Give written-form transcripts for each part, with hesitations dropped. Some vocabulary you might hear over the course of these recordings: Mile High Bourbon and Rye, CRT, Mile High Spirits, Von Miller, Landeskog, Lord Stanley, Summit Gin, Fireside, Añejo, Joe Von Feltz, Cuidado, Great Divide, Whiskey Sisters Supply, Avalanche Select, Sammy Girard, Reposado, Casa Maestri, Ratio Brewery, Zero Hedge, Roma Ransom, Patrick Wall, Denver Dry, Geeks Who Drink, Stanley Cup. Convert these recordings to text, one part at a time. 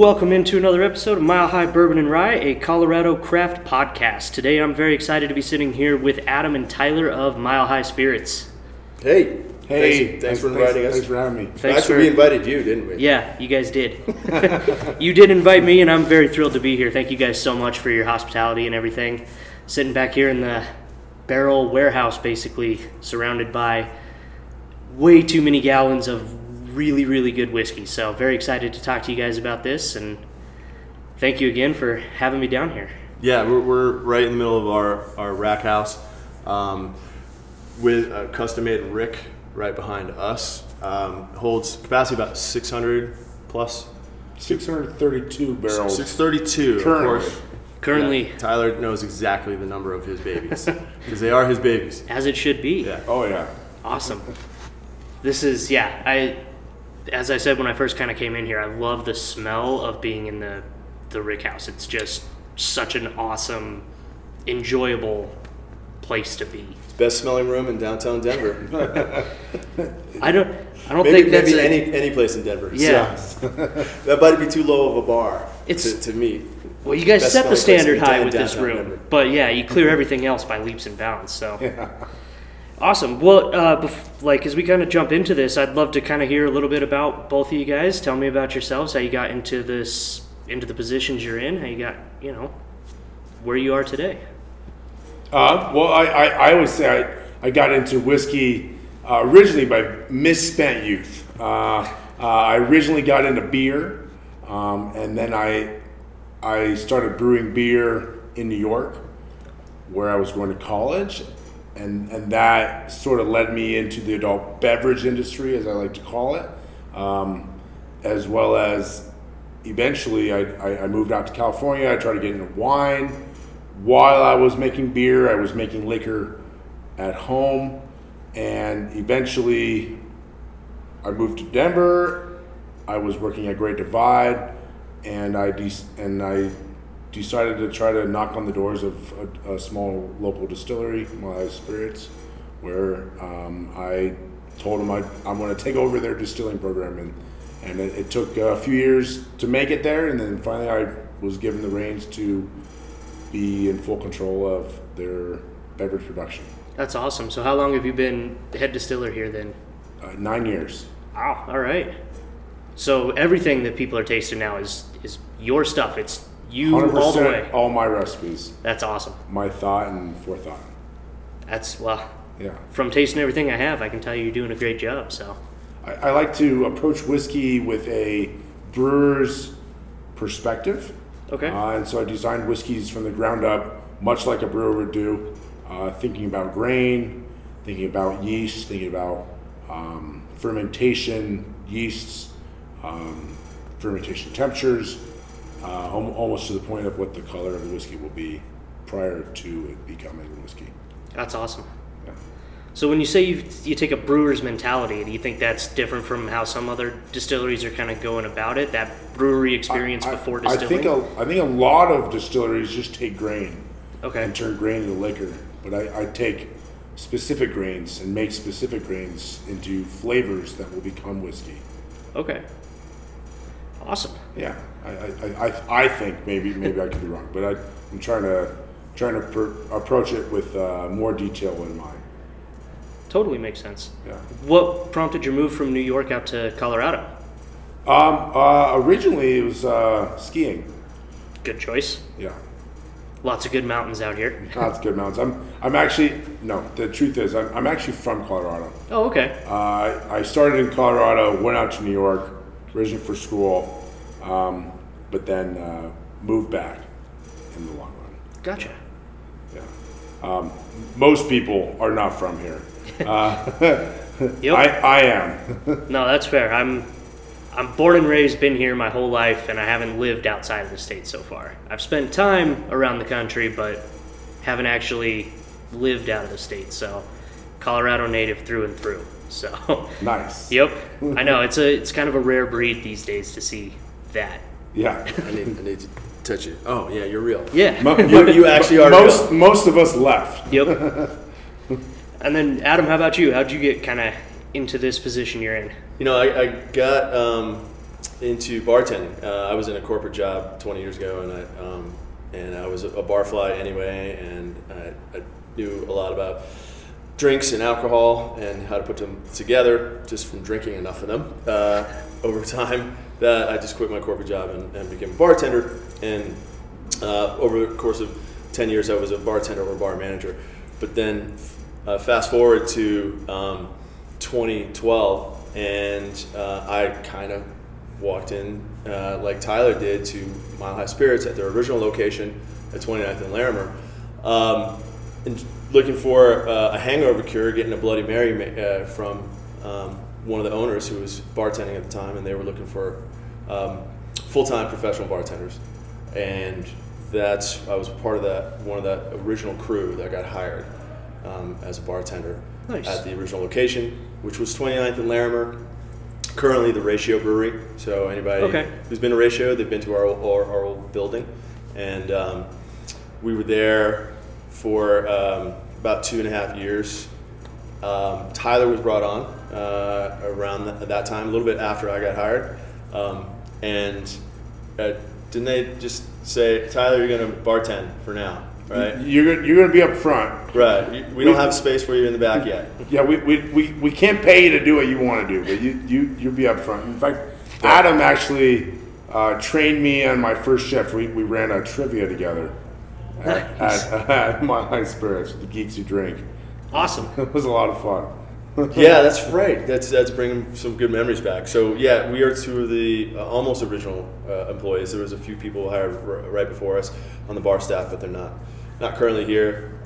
Welcome into another episode of Mile High Bourbon and Rye, a Colorado craft podcast. Today I'm very excited to be sitting here with Adam and Tyler of Mile High Spirits. Hey. Thanks for inviting us. Thanks for having me. Actually, we invited you, didn't we? Yeah, you guys did. You did invite me, and I'm very thrilled to be here. Thank you guys so much for your hospitality and everything. Sitting back here in the barrel warehouse, basically, surrounded by way too many gallons of really, really good whiskey. So very excited to talk to you guys about this, and thank you again for having me down here. Yeah, we're right in the middle of our rack house with a custom-made rick right behind us. Holds capacity about 600 plus. 632 barrels. 632, currently. Of course. Currently. Yeah, Tyler knows exactly the number of his babies, because they are his babies. As it should be. Yeah. Oh, yeah. Awesome. This is, yeah, as I said when I first kind of came in here, I love the smell of being in the rick house. It's just such an awesome, enjoyable place to be. It's best smelling room in downtown Denver. I don't think that's any place in Denver. Yeah, so that might be too low of a bar. To me. Well, you guys set the standard high with this room, Denver. But yeah, you clear everything else by leaps and bounds. So. Yeah. Awesome. Well, as we kind of jump into this, I'd love to kind of hear a little bit about both of you guys. Tell me about yourselves, how you got into this, into the positions you're in, how you got, you know, where you are today. I always say I got into whiskey originally by misspent youth. I originally got into beer, and then I started brewing beer in New York, where I was going to college. And that sort of led me into the adult beverage industry, as I like to call it, as well as eventually I moved out to California. I tried to get into wine. While I was making beer, I was making liquor at home. And eventually I moved to Denver. I was working at Great Divide, and I decided to try to knock on the doors of a small local distillery, Mile High Spirits, where I told them I'm going to take over their distilling program, and it took a few years to make it there, and then finally I was given the reins to be in full control of their beverage production. That's awesome. So how long have you been the head distiller here then? 9 years. Wow, all right. So everything that people are tasting now is your stuff. It's you 100% all the way. All my recipes. That's awesome. My thought and forethought. That's, well, yeah. From tasting everything I have, I can tell you you're doing a great job. So, I like to approach whiskey with a brewer's perspective. Okay. And so I designed whiskeys from the ground up, much like a brewer would do, thinking about grain, thinking about yeast, thinking about fermentation, yeasts, fermentation temperatures. Almost to the point of what the color of the whiskey will be prior to it becoming whiskey. That's awesome. Yeah. So when you say you take a brewer's mentality, do you think that's different from how some other distilleries are kind of going about it? That brewery experience before distilling? I think a lot of distilleries just take grain, okay, and turn grain into liquor. But I take specific grains and make specific grains into flavors that will become whiskey. Okay. Awesome. Yeah, I think maybe I could be wrong, but I'm trying to approach it with more detail in mind. Totally makes sense. Yeah. What prompted your move from New York out to Colorado? Originally it was skiing. Good choice. Yeah. Lots of good mountains out here. Lots of good mountains. The truth is I'm actually from Colorado. Oh, okay. I started in Colorado, went out to New York. Originally for school, but then moved back in the long run. Gotcha. Yeah. Most people are not from here. Yep. I am. No, that's fair. I'm born and raised, been here my whole life, and I haven't lived outside of the state so far. I've spent time around the country, but haven't actually lived out of the state. So, Colorado native through and through. So nice. Yep. I know it's kind of a rare breed these days to see that. Yeah. I need to touch it. Oh yeah, you're real. Yeah. You actually are. Most of us left. Yep. And then Adam, how about you? How'd you get kind of into this position you're in? You know, I got into bartending. I was in a corporate job 20 years ago, and I was a bar fly anyway, and I knew a lot about drinks and alcohol and how to put them together just from drinking enough of them over time, that I just quit my corporate job and became a bartender. And over the course of 10 years, I was a bartender or bar manager. But then fast forward to 2012, and I kind of walked in like Tyler did to Mile High Spirits at their original location at 29th and Larimer, and looking for a hangover cure, getting a Bloody Mary from one of the owners who was bartending at the time, and they were looking for full-time professional bartenders, and I was part of one of that original crew that got hired as a bartender. Nice. At the original location, which was 29th and Larimer, currently the Ratio Brewery. So anybody who's been to Ratio, they've been to our old building, and we were there for about 2.5 years. Tyler was brought on around that time, a little bit after I got hired, and didn't they just say, Tyler, you're going to bartend for now, right? You're going to be up front. Right. We don't have space for you in the back yet. Yeah, we can't pay you to do what you want to do, but you'll be up front. In fact, Adam actually trained me on my first shift. We ran a trivia together. Nice. At Mile High Spirits, the Geeks Who Drink. Awesome. It was a lot of fun. Yeah, that's right. That's bringing some good memories back. So yeah, we are two of the almost original employees. There was a few people hired right before us on the bar staff, but they're not currently here.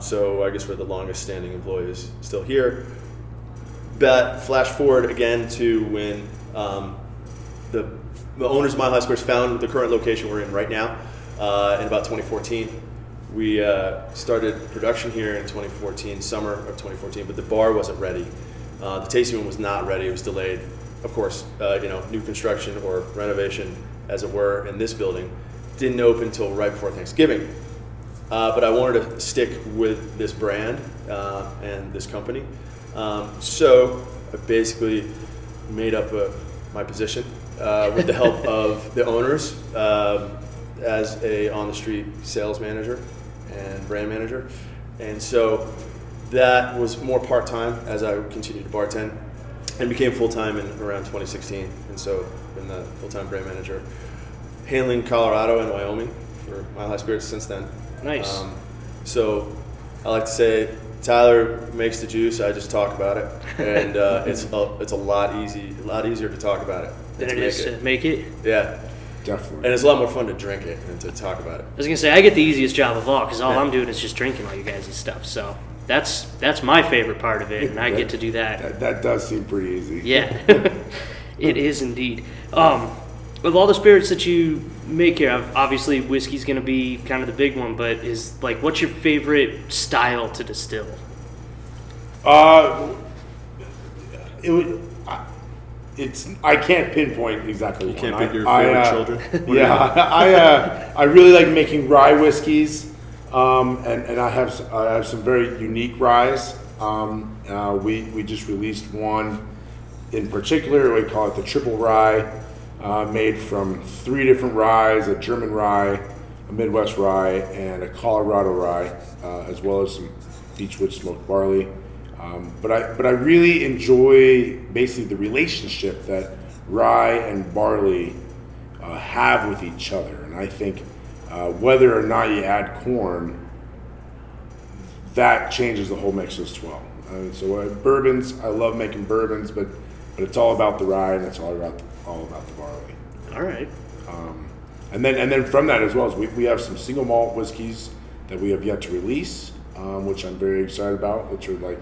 So I guess we're the longest standing employees still here. But flash forward again to when the owners of Mile High Spirits found the current location we're in right now. In about 2014, we started production here in 2014, summer of 2014, but the bar wasn't ready. The tasting room was not ready. It was delayed, of course, new construction or renovation, as it were, in this building. Didn't open until right before Thanksgiving. But I wanted to stick with this brand and this company. So I basically made up my position with the help of the owners. As a on-the-street sales manager and brand manager. And so that was more part-time as I continued to bartend, and became full-time in around 2016. And so been the full-time brand manager, handling Colorado and Wyoming for Mile High Spirits since then. Nice. So I like to say, Tyler makes the juice, I just talk about it. And it's a lot easier to talk about it than it is to make it. Yeah. Definitely. And it's a lot more fun to drink it and to talk about it. I was going to say, I get the easiest job of all, because all I'm doing is just drinking all you guys' stuff. So that's my favorite part of it, and I get to do that. That does seem pretty easy. Yeah, it is indeed. With all the spirits that you make here, obviously whiskey's going to be kind of the big one, but what's your favorite style to distill? I can't pinpoint exactly. You can't pick your favorite children. Yeah, I really like making rye whiskeys, and I have some very unique ryes. We just released one in particular. We call it the triple rye, made from 3 different ryes: a German rye, a Midwest rye, and a Colorado rye, as well as some beechwood smoked barley. But I really enjoy basically the relationship that rye and barley have with each other, and I think whether or not you add corn, that changes the whole mix as well. I mean, so bourbons, I love making bourbons, but it's all about the rye, and it's all about the barley. All right. And then from that as well, we have some single malt whiskeys that we have yet to release, which I'm very excited about, which are like.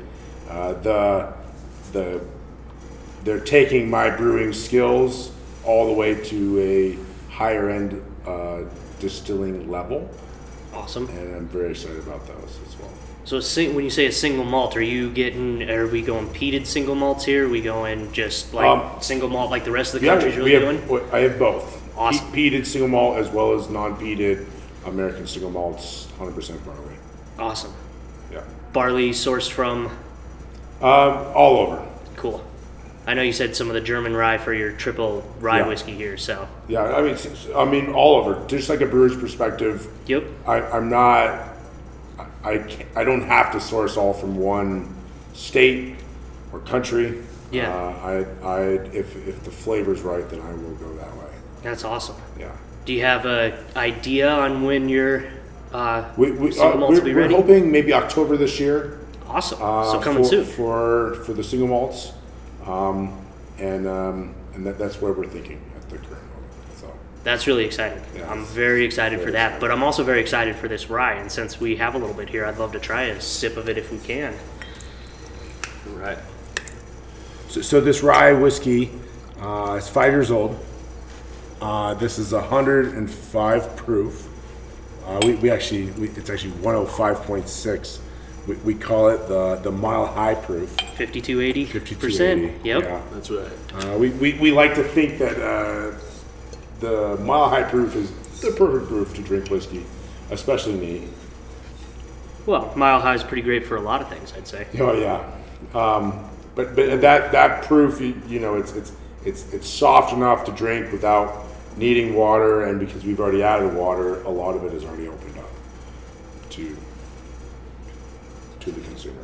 They're taking my brewing skills all the way to a higher end distilling level. Awesome. And I'm very excited about those as well. So when you say a single malt, are we going peated single malts here? Are we going just like single malt like the rest of the country's doing? I have both. Awesome. Peated single malt as well as non-peated American single malts, 100% barley. Awesome. Yeah. Barley sourced from? All over. Cool. I know you said some of the German rye for your triple rye whiskey here, so. Yeah, I mean, all over. Just like a brewer's perspective. Yep. I don't have to source all from one state or country. Yeah. If the flavor's right, then I will go that way. That's awesome. Yeah. Do you have a idea on when your single malts will be ready? We're hoping maybe October this year. Awesome. So coming soon. For the single malts. That's where we're thinking at the current moment. So that's really exciting. Yeah, I'm very excited for that, but I'm also very excited for this rye. And since we have a little bit here, I'd love to try a sip of it if we can. All right. So this rye whiskey, it's 5 years old. This is 105 proof. It's actually 105.6. We call it the Mile High proof. 5280%. 5280. Yep. Yeah. That's right. We like to think that the Mile High proof is the perfect proof to drink whiskey, especially me. Well, Mile High is pretty great for a lot of things, I'd say. Oh yeah, but that proof, it's soft enough to drink without needing water, and because we've already added water, a lot of it is already opened up to the consumer.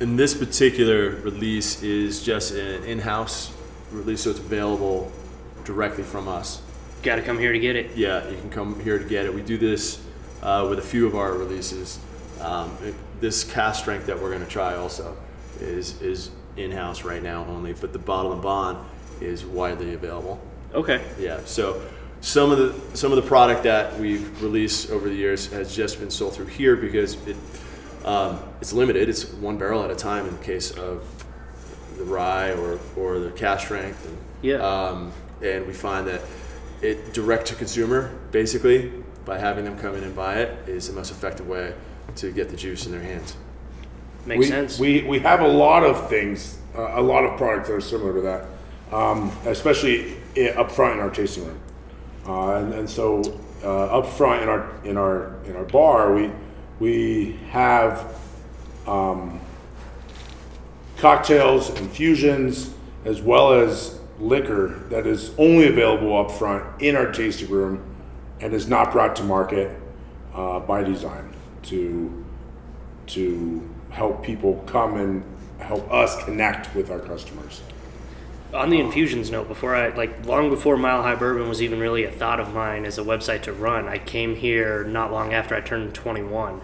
And this particular release is just an in-house release, so it's available directly from us. Got to come here to get it. Yeah, you can come here to get it. We do this with a few of our releases. This cask strength that we're going to try also is in-house right now only, but the bottle and bond is widely available. Okay. Yeah, so some of the product that we've released over the years has just been sold through here because it's limited. It's one barrel at a time in the case of the rye or the cask strength. And we find that it direct to consumer, basically, by having them come in and buy it, is the most effective way to get the juice in their hands. Makes sense. We have a lot of things, a lot of products that are similar to that, especially up front in our tasting room. And so up front in our bar, we have cocktails, infusions, as well as liquor that is only available up front in our tasting room and is not brought to market by design to help people come and help us connect with our customers. On the infusions note, long before Mile High Bourbon was even really a thought of mine as a website to run, I came here not long after I turned 21,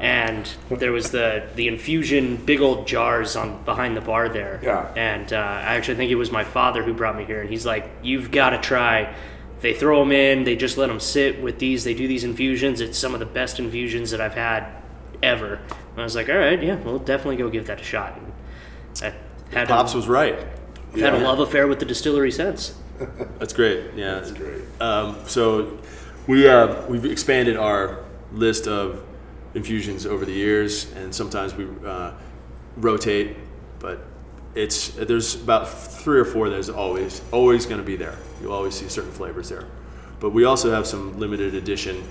and there was the infusion big old jars on behind the bar there. Yeah. And I actually think it was my father who brought me here, and he's like, "You've got to try." They throw them in. They just let them sit with these. They do these infusions. It's some of the best infusions that I've had ever. And I was like, "All right, yeah, we'll definitely go give that a shot." Pops was right. I've had a love affair with the distillery since. That's great. Yeah, that's great. So we've expanded our list of infusions over the years, and sometimes we rotate, but there's about three or four that's always going to be there. You'll always see certain flavors there. But we also have some limited edition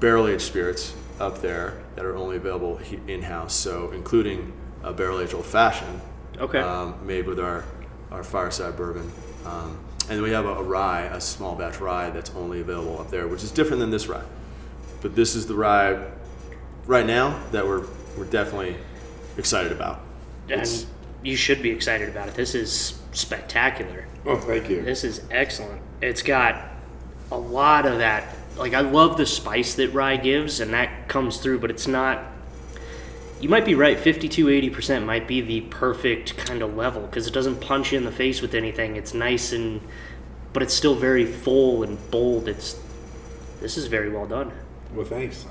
barrel-aged spirits up there that are only available in-house, so including a barrel-aged old-fashioned. Okay. Made with our Fireside bourbon. And we have a rye, a small batch rye that's only available up there, which is different than this rye. But this is the rye right now that we're definitely excited about. And you should be excited about it. This is spectacular. Oh, thank you. This is excellent. It's got a lot of that. Like, I love the spice that rye gives, and that comes through, but it's not... You might be right, 52-80% might be the perfect kind of level because it doesn't punch you in the face with anything. It's nice, but it's still very full and bold. This is very well done. Well, thanks.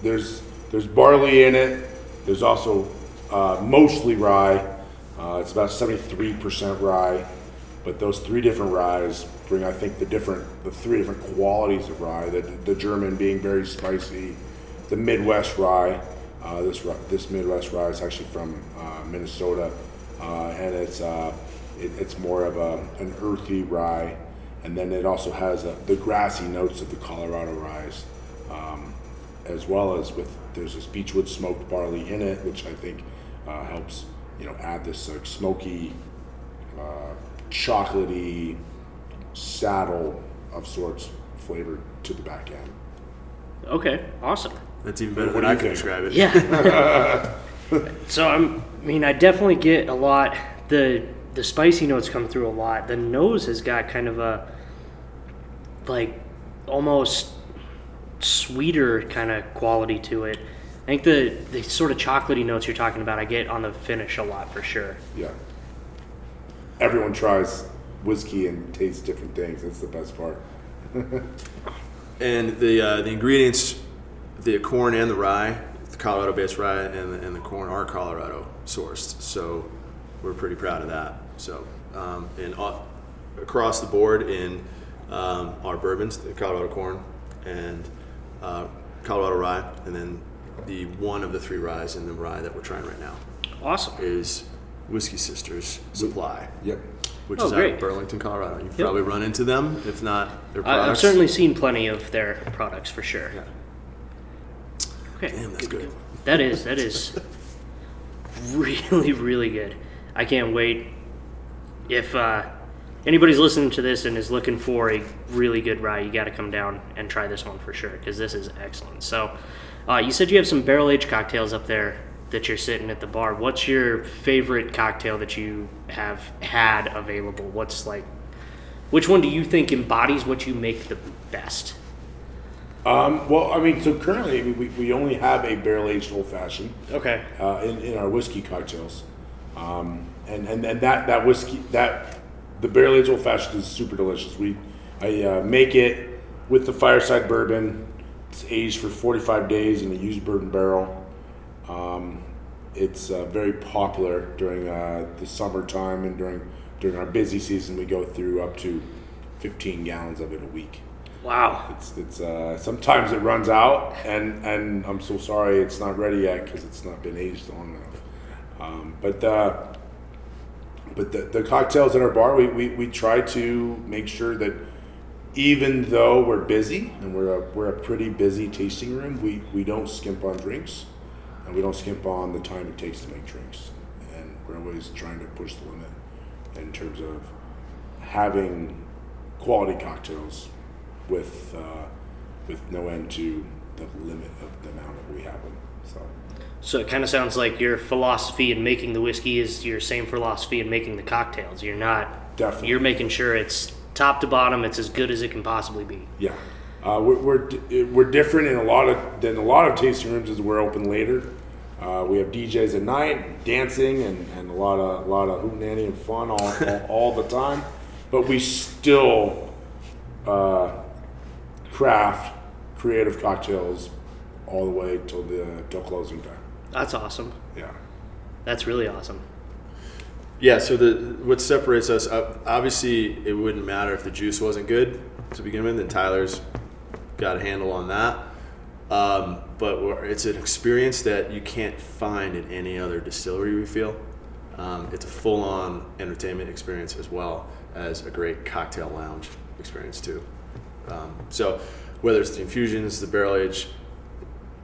There's barley in it. There's also mostly rye. It's about 73% rye, but those three different ryes bring, I think, the three different qualities of rye, the German being very spicy, the Midwest rye. This Midwest rye is actually from Minnesota, and it's more of an earthy rye, and then it also has the grassy notes of the Colorado rye, as well as there's this beechwood smoked barley in it, which I think helps you know, add this like smoky, chocolatey saddle of sorts flavored to the back end. Okay, awesome. That's even better than I can describe it. Yeah. So I definitely get a lot. The spicy notes come through a lot. The nose has got kind of a like almost sweeter kind of quality to it. I think the sort of chocolatey notes you're talking about, I get on the finish a lot for sure. Yeah. Everyone tries whiskey and tastes different things. That's the best part. And the ingredients, the corn and the rye, the Colorado-based rye and the corn are Colorado sourced. So we're pretty proud of that. So across the board in our bourbons, the Colorado corn and Colorado rye, and then the one of the three ryes in the rye that we're trying right now. Awesome. Is Whiskey Sisters Supply. Yep. Which is great. Out of Burlington, Colorado. You've probably run into them, if not their products. I've certainly seen plenty of their products for sure. Yeah. Okay. Damn, that's good. That is really, really good. I can't wait. If anybody's listening to this and is looking for a really good rye, you got to come down and try this one for sure, because this is excellent. So you said you have some barrel-aged cocktails up there that you're sitting at the bar. What's your favorite cocktail that you have had available? Which one do you think embodies what you make the best? So currently we only have a barrel-aged old-fashioned. Okay. In our whiskey cocktails. That whiskey, the barrel-aged old-fashioned is super delicious. I make it with the Fireside bourbon. It's aged for 45 days in a used bourbon barrel. It's very popular during the summertime, and during our busy season, we go through up to 15 gallons of it a week. Wow! It's sometimes it runs out, and I'm so sorry it's not ready yet because it's not been aged long enough. But the cocktails in our bar, we try to make sure that, even though we're busy, and we're a pretty busy tasting room, we don't skimp on drinks, and we don't skimp on the time it takes to make drinks. And we're always trying to push the limit in terms of having quality cocktails with no end to the limit of the amount that we have them. So it kind of sounds like your philosophy in making the whiskey is your same philosophy in making the cocktails. You're not definitely. You're making sure it's top to bottom, it's as good as it can possibly be. Yeah, we're different in a lot of tasting rooms, as we're open later. We have DJs at night, dancing, and a lot of hootenanny and fun all the time. But we still craft creative cocktails all the way till closing time. That's awesome. Yeah, that's really awesome. Yeah, so what separates us, obviously it wouldn't matter if the juice wasn't good to begin with, and Tyler's got a handle on that. But it's an experience that you can't find in any other distillery, we feel. It's a full-on entertainment experience as well as a great cocktail lounge experience too. So whether it's the infusions, the barrel age,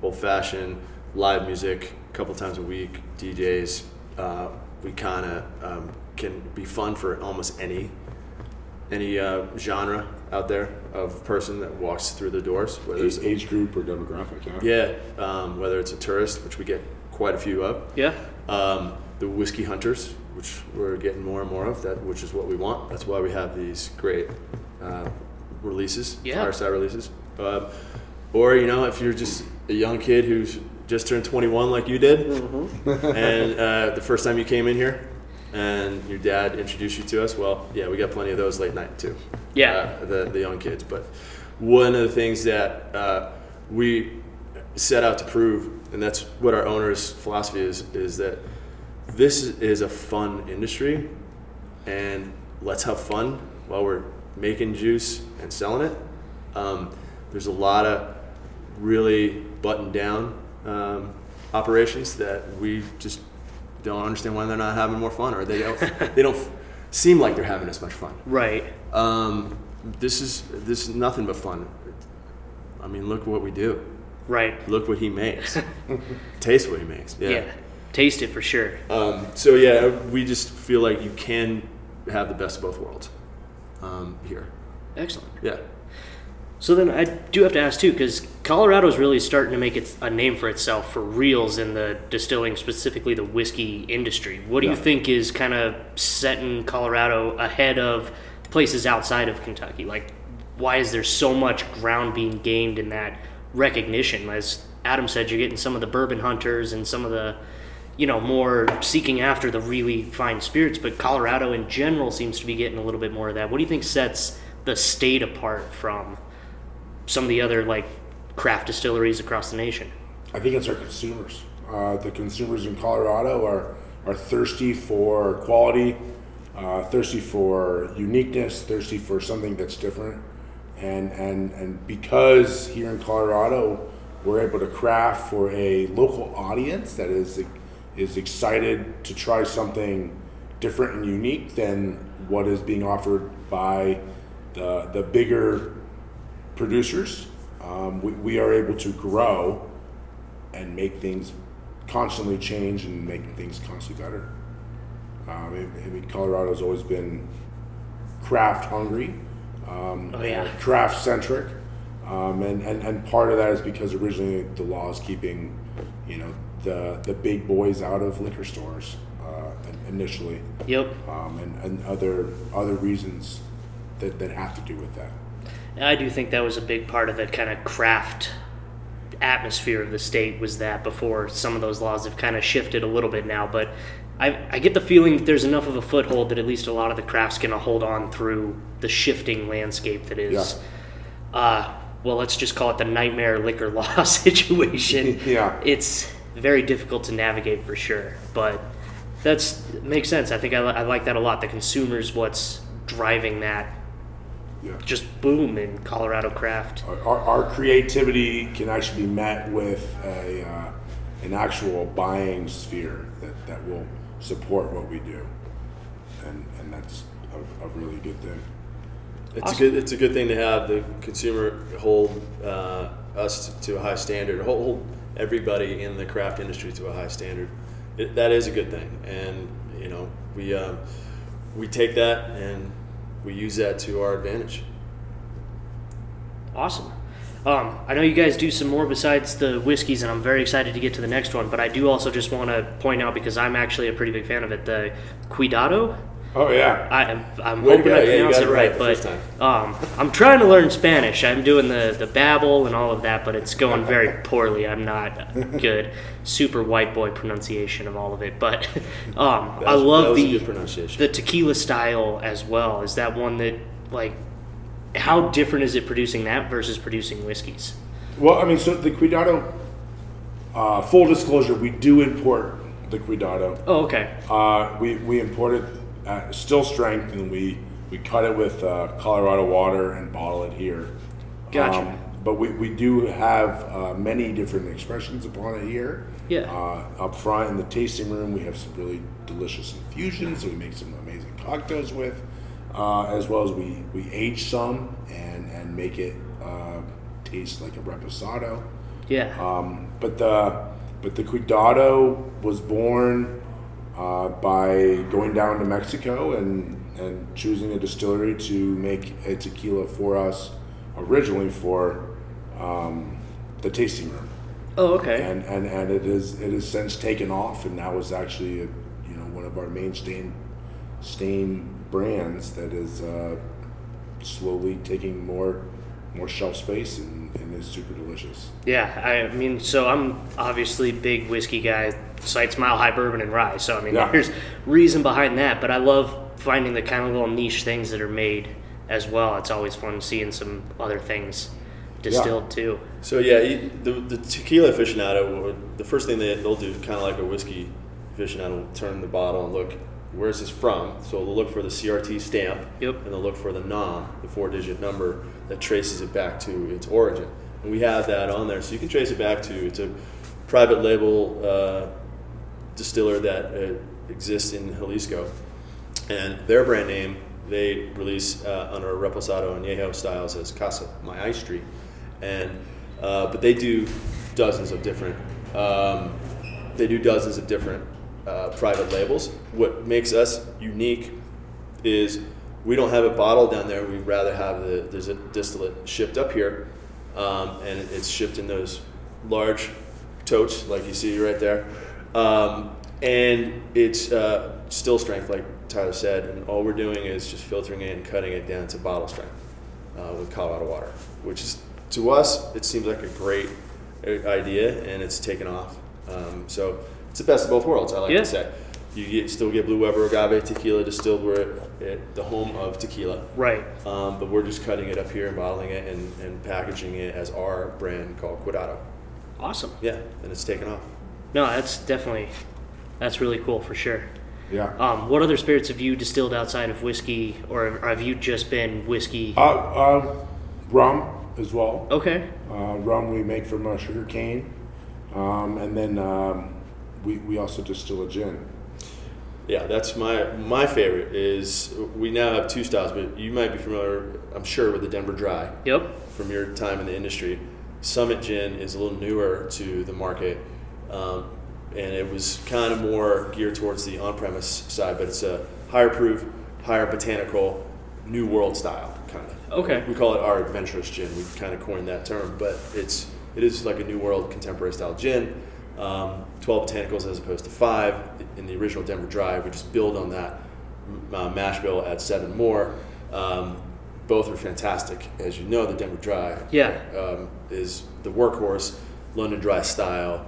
old-fashioned, live music a couple times a week, DJs, we kind of can be fun for almost any genre out there of person that walks through the doors. Whether it's age group or demographic, yeah. Yeah, whether it's a tourist, which we get quite a few of. Yeah. The whiskey hunters, which we're getting more and more of, that which is what we want. That's why we have these great releases, Fireside releases. Or, you know, if you're just a young kid who's just turned 21 like you did, and the first time you came in here and your dad introduced you to us, well, yeah, we got plenty of those late night too. Yeah. The young kids. But one of the things that we set out to prove, and that's what our owner's philosophy is that this is a fun industry, and let's have fun while we're making juice and selling it. There's a lot of really buttoned down operations that we just don't understand why they're not having more fun, or they don't seem like they're having as much fun. Right. This is nothing but fun. I mean, look what we do. Right. Look what he makes. Taste what he makes. Yeah. Taste it for sure. So yeah, we just feel like you can have the best of both worlds here. Excellent. Yeah. So then I do have to ask too, because Colorado's really starting to make a name for itself for reals in the distilling, specifically the whiskey industry. What do you think is kind of setting Colorado ahead of places outside of Kentucky? Like, why is there so much ground being gained in that recognition? As Adam said, you're getting some of the bourbon hunters and some of the, you know, more seeking after the really fine spirits, but Colorado in general seems to be getting a little bit more of that. What do you think sets the state apart from some of the other like craft distilleries across the nation? I think it's our consumers. The consumers in Colorado are thirsty for quality, thirsty for uniqueness, thirsty for something that's different. And because here in Colorado, we're able to craft for a local audience that is excited to try something different and unique than what is being offered by the bigger producers, we are able to grow and make things constantly change and make things constantly better. I mean, Colorado's always been craft hungry, craft centric, and part of that is because originally the law is keeping, you know, the big boys out of liquor stores initially. Yep. And other reasons that have to do with that. I do think that was a big part of the kind of craft atmosphere of the state, was that before some of those laws have kind of shifted a little bit now. But I get the feeling that there's enough of a foothold that at least a lot of the craft's going to hold on through the shifting landscape that is, well, let's just call it the nightmare liquor law situation. Yeah. It's very difficult to navigate for sure, but that makes sense. I think I like that a lot. The consumer's what's driving that. Yeah. Just boom in Colorado craft. Our creativity can actually be met with an actual buying sphere that will support what we do, and that's a really good thing. It's awesome. It's a good thing to have the consumer hold us to a high standard, hold everybody in the craft industry to a high standard. That is a good thing, and you know we take that and we use that to our advantage. Awesome. I know you guys do some more besides the whiskeys, and I'm very excited to get to the next one, but I do also just want to point out, because I'm actually a pretty big fan of it, the Cuidado. Oh, yeah. I'm hoping I pronounce it right, but I'm trying to learn Spanish. I'm doing the babble and all of that, but it's going very poorly. I'm not good. Super white boy pronunciation of all of it, but I love the tequila style as well. Is that one that, like, how different is it producing that versus producing whiskeys? Well, I mean, so the Cuidado, full disclosure, we do import the Cuidado. Oh, okay. We import it. Still strength, and we cut it with Colorado water and bottle it here. Gotcha. But we do have many different expressions upon it here. Yeah. Up front in the tasting room, we have some really delicious infusions that we make some amazing cocktails with, as well as we age some and make it taste like a reposado. Yeah. But the Cuidado was born by going down to Mexico and choosing a distillery to make a tequila for us, originally for the tasting room. Oh, okay. And it is since taken off, and that was actually one of our main stain brands that is slowly taking more shelf space and is super delicious. Yeah, I mean, so I'm obviously big whiskey guy, cites Mile High Bourbon and Rye, so I mean, there's reason behind that, but I love finding the kind of little niche things that are made as well. It's always fun seeing some other things distilled too. So the tequila aficionado, the first thing they'll do, kind of like a whiskey aficionado, will turn the bottle and look, where's this from? So they'll look for the CRT stamp, and they'll look for the nom, the 4-digit number that traces it back to its origin. And we have that on there, so you can trace it back to, it's a private label distiller that exists in Jalisco. And their brand name, they release under Reposado and Añejo styles as Casa Maestri. But they do dozens of different They do dozens of different private labels. What makes us unique is we don't have it bottled down there. We'd rather have there's a distillate shipped up here, and it's shipped in those large totes like you see right there. And it's still strength, like Tyler said, and all we're doing is just filtering it and cutting it down to bottle strength with Colorado water, which is, to us, it seems like a great idea, and it's taken off. So it's the best of both worlds, I like to say. You still get Blue Weber agave tequila distilled. We're at the home of tequila. Right. But we're just cutting it up here and bottling it and packaging it as our brand called Cuidado. Awesome. Yeah, and it's taken off. No, that's really cool for sure. Yeah. What other spirits have you distilled outside of whiskey, or have you just been whiskey? Rum as well. Okay. Rum we make from sugar cane. And then we also distill a gin. Yeah, that's my favorite is we now have two styles, but you might be familiar, I'm sure, with the Denver Dry. Yep. From your time in the industry. Summit Gin is a little newer to the market, and it was kind of more geared towards the on-premise side, but it's a higher proof, higher botanical, new world style kind of. Okay. We call it our adventurous gin. We kind of coined that term, but it is like a new world contemporary style gin. 12 botanicals as opposed to 5 in the original Denver Dry. We just build on that. Mash bill adds 7 more. Both are fantastic. As you know, the Denver Dry is the workhorse, London Dry style,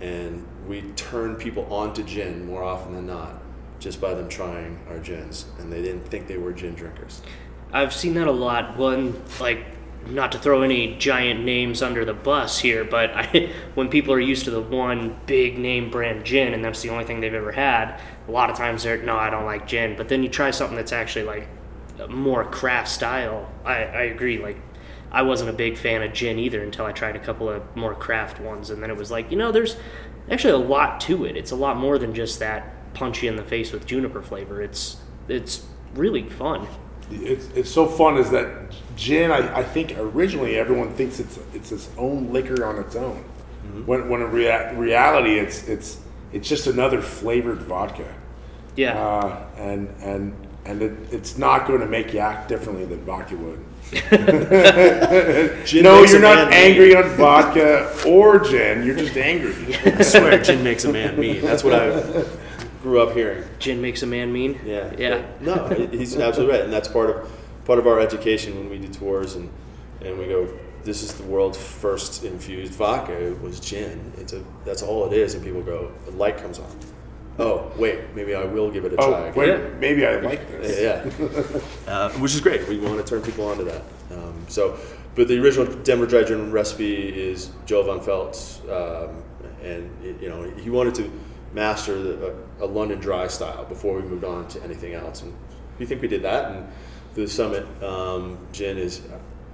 and we turn people onto gin more often than not just by them trying our gins, and they didn't think they were gin drinkers. I've seen that a lot. One, like, not to throw any giant names under the bus here, but when people are used to the one big name brand gin and that's the only thing they've ever had, a lot of times they're, no, I don't like gin. But then you try something that's actually like more craft style. I agree. Like, I wasn't a big fan of gin either until I tried a couple of more craft ones. And then it was like, there's actually a lot to it. It's a lot more than just that punch you in the face with juniper flavor. It's really fun. It's so fun is that gin, I think originally everyone thinks it's its own liquor on its own. Mm-hmm. When in reality it's just another flavored vodka. Yeah. And it's not going to make you act differently than vodka would. No, you're not angry on vodka or gin. You're just angry. I swear gin makes a man mean. That's what I grew up hearing. Gin makes a man mean? Yeah. Yeah. No, he's absolutely right. And that's part of our education when we do tours and we go, this is the world's first infused vodka. It was gin. That's all it is. And people go, the light comes on. Oh, wait, maybe I will give it a try again. Wait, maybe I like this. Yeah. Which is great. We want to turn people onto that. But the original Denver Dry Gin recipe is Joe Von Feltz. And he wanted to master a London Dry style before we moved on to anything else. And we think we did that. And the Summit Gin is,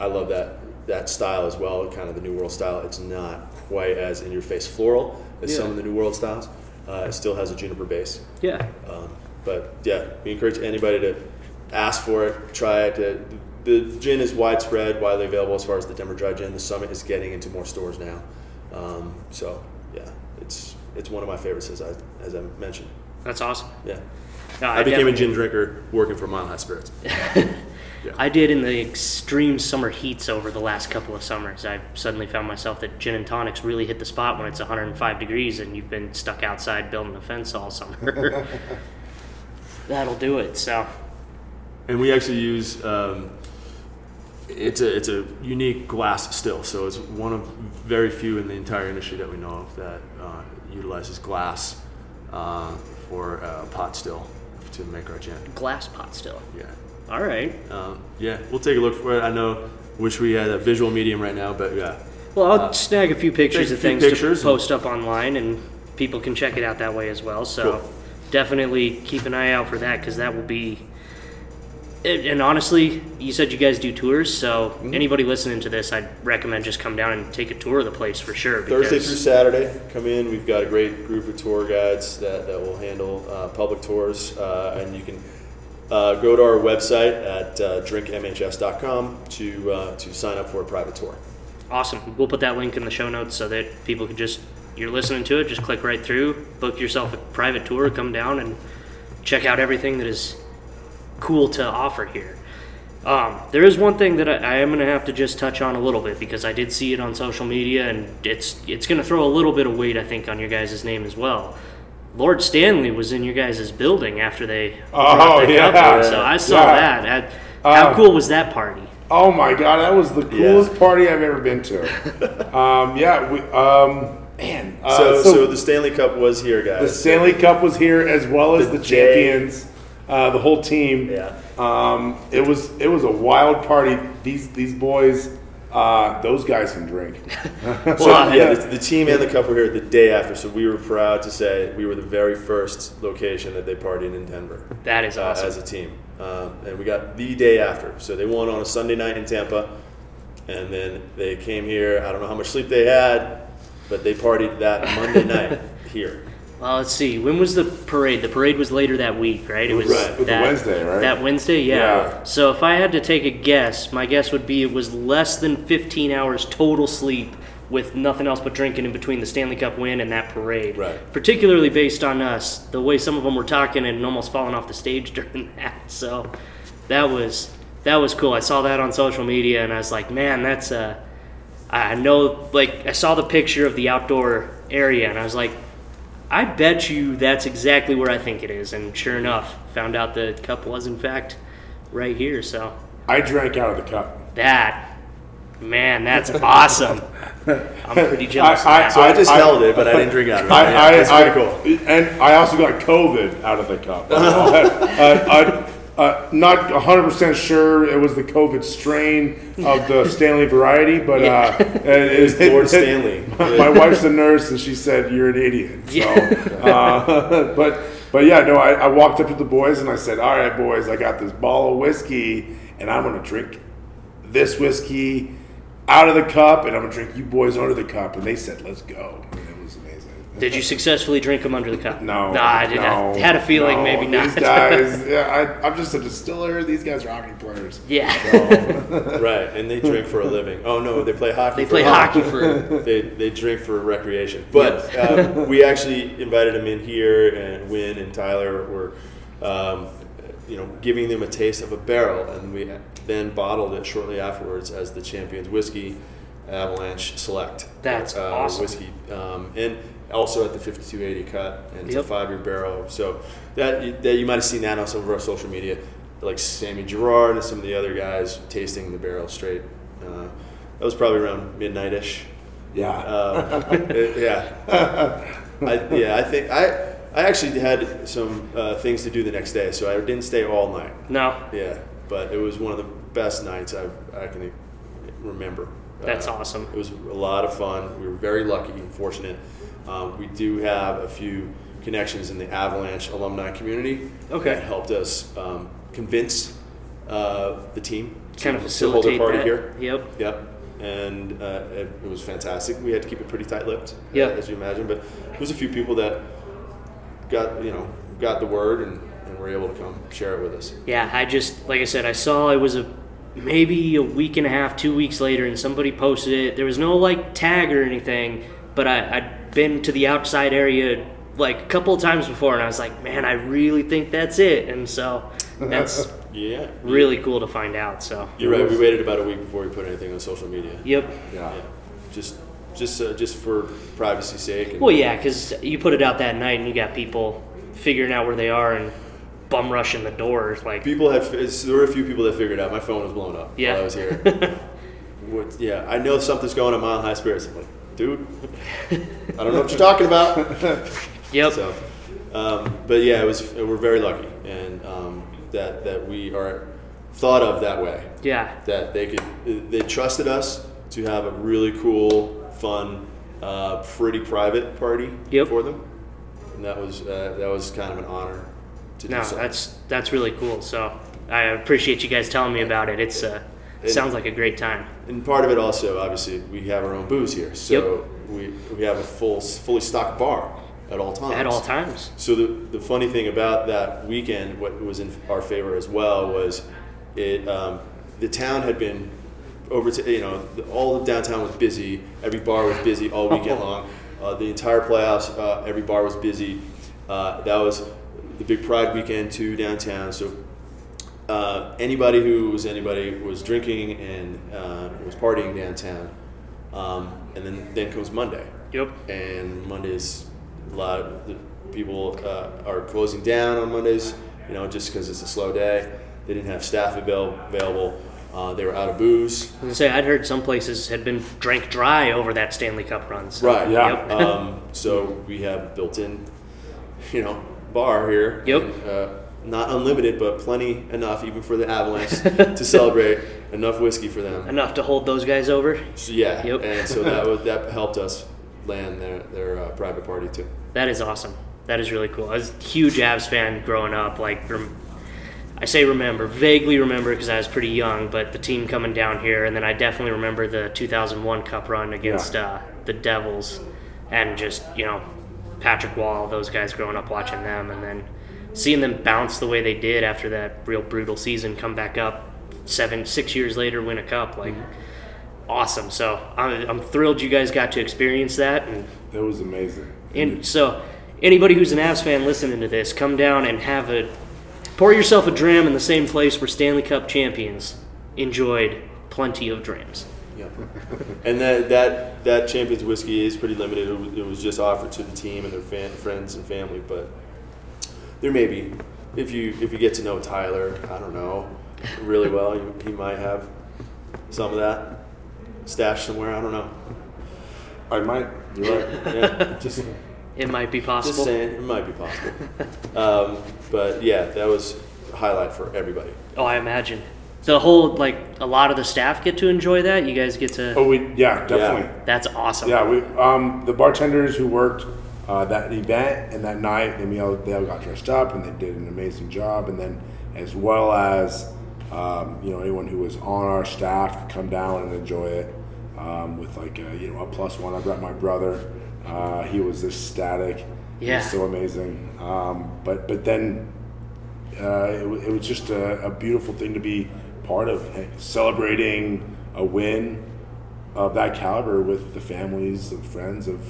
I love that style as well, kind of the New World style. It's not quite as in-your-face floral as some of the New World styles. It still has a juniper base. Yeah. But yeah, we encourage anybody to ask for it, try it. The gin is widespread, widely available as far as the Denver Dry Gin. The Summit is getting into more stores now. It's one of my favorites, as I mentioned. That's awesome. Yeah. No, I became a gin drinker working for Mile High Spirits. Yeah. I did in the extreme summer heats over the last couple of summers. I suddenly found myself that gin and tonics really hit the spot when it's 105 degrees and you've been stuck outside building a fence all summer. That'll do it. So. And we actually use it's a unique glass still, so it's one of very few in the entire industry that we know of that utilizes glass for pot still to make our gin. Glass pot still. Yeah. All right. We'll take a look for it. I know. Wish we had a visual medium right now, but yeah. Well, I'll snag a few pictures of things to post up online, and people can check it out that way as well. So cool. Definitely keep an eye out for that, because that will be. And honestly, you said you guys do tours, so anybody listening to this, I'd recommend just come down and take a tour of the place for sure. Thursday through Saturday, come in. We've got a great group of tour guides that will handle public tours, and you can. Go to our website at drinkmhs.com to sign up for a private tour. Awesome. We'll put that link in the show notes so that people can just you're listening to it, just click right through, book yourself a private tour, come down and check out everything that is cool to offer here. There is one thing that I am going to have to just touch on a little bit, because I did see it on social media, and it's going to throw a little bit of weight, I think, on your guys' name as well. Lord Stanley was in your guys' building after they brought the cup on, so I saw that. How cool was that party? Oh my God, that was the coolest party I've ever been to. Man. So the Stanley Cup was here, guys. The Stanley Cup was here, as well as the champions, the whole team. Yeah. It was a wild party. These boys, those guys can drink. The team and the cup were here the day after, so we were proud to say we were the very first location that they partied in Denver. That is awesome. As a team. And we got the day after. So they won on a Sunday night in Tampa, and then they came here. I don't know how much sleep they had, but they partied that Monday night here. Well, let's see. When was the parade? The parade was later that week, right? It was that Wednesday, right? That Wednesday, yeah. So if I had to take a guess, my guess would be it was less than 15 hours total sleep with nothing else but drinking in between the Stanley Cup win and that parade. Right. Particularly based on us, the way some of them were talking and almost falling off the stage during that. So that was cool. I saw that on social media, and I was like, man, that's a... I know, like, I saw the picture of the outdoor area, and I was like, I bet you that's exactly where I think it is. And sure enough, found out the cup was, in fact, right here. So I drank out of the cup. That's awesome. I'm pretty jealous. I held it, but I didn't drink out of it. That's pretty cool. And I also got COVID out of the cup. I'm not 100% sure it was the COVID strain of the Stanley variety, but it was Lord Stanley. My wife's a nurse, and she said, "You're an idiot." So, I walked up to the boys and I said, "All right, boys, I got this bottle of whiskey, and I'm gonna drink this whiskey out of the cup, and I'm gonna drink you boys under the cup." And they said, "Let's go." I mean, it was amazing. Did you successfully drink them under the cup? No. I did not. Had a feeling maybe not. These guys, I'm just a distiller. These guys are hockey players. Yeah. So. Right, and they drink for a living. Oh, no, they play hockey They drink for recreation. But we actually invited them in here, and Wynn and Tyler were giving them a taste of a barrel, and we then bottled it shortly afterwards as the Champions Whiskey Avalanche Select. That's awesome. Whiskey. And also at the 5280 cut, and it's a 5-year barrel. So that you might have seen that on some of our social media, like Sammy Girard and some of the other guys tasting the barrel straight. That was probably around midnight-ish. Yeah. I actually had some things to do the next day, so I didn't stay all night. No. Yeah, but it was one of the best nights I can remember. That's awesome. It was a lot of fun. We were very lucky and fortunate. We do have a few connections in the Avalanche alumni community that helped us convince the team to hold their party here. Yep. And it was fantastic. We had to keep it pretty tight-lipped, as you imagine. But there was a few people that got the word and were able to come share it with us. Yeah, I just, like I said, I saw it was maybe a week and a half, 2 weeks later, and somebody posted it. There was no tag or anything, but I'd been to the outside area a couple of times before, and I was like, man, I really think that's it. And so that's really cool to find out. So you're right. We waited about a week before we put anything on social media. Yep. Yeah. Just for privacy's sake. And because you put it out that night, and you got people figuring out where they are and bum rushing the doors. There were a few people that figured out. My phone was blown up while I was here. I know something's going on Mile High Spirits. I'm like, dude, I don't know what you're talking about. Yep. So, we're very lucky, and that we are thought of that way. Yeah. That they trusted us to have a really cool, fun, pretty private party for them, and that was kind of an honor to do so. That's really cool. So I appreciate you guys telling me about it. It's sounds like a great time. And part of it also, obviously, we have our own booze here, so we have a fully stocked bar at all times. So the funny thing about that weekend, what was in our favor as well, was it the town had been all of downtown was busy. Every bar was busy all weekend long. the entire playoffs. Every bar was busy. That was the big Pride weekend too downtown. So anybody was drinking and was partying downtown. And then comes Monday. Yep. And Mondays, a lot of people are closing down on Mondays, just because it's a slow day. They didn't have staff available. They were out of booze. I was going to say, I'd heard some places had been drank dry over that Stanley Cup run. So. Right, yeah. Yep. So we have built-in, bar here. Yep. And, not unlimited, but plenty enough, even for the Avalanche, to celebrate. Enough whiskey for them. Enough to hold those guys over? So, yeah. Yep. And so that helped us land their private party, too. That is awesome. That is really cool. I was a huge Avs fan growing up, vaguely remember because I was pretty young, but the team coming down here, and then I definitely remember the 2001 Cup run against the Devils, and just, Patrick Wall, those guys growing up watching them, and then seeing them bounce the way they did after that real brutal season, come back up 6 years later, win a cup, awesome. So I'm thrilled you guys got to experience that. And that was amazing. And so anybody who's an Avs fan listening to this, come down and pour yourself a dram in the same place where Stanley Cup champions enjoyed plenty of drams. Yeah, and that champions whiskey is pretty limited. It was just offered to the team and their friends and family. But there may be, if you get to know Tyler, I don't know, really well, he might have some of that stashed somewhere. I don't know. I might. You're right. Yeah. Just. It might be possible. Just saying, it might be possible. But yeah, that was a highlight for everybody. Oh, I imagine. The whole, a lot of the staff get to enjoy that? You guys get to... Oh, definitely. Yeah. That's awesome. Yeah, we the bartenders who worked that event and that night, they all got dressed up and they did an amazing job. And then as well as, anyone who was on our staff could come down and enjoy it with, a plus one. I brought my brother... he was just static. Yeah. It was so amazing. But then it was just a beautiful thing to be part of, celebrating a win of that caliber with the families and friends of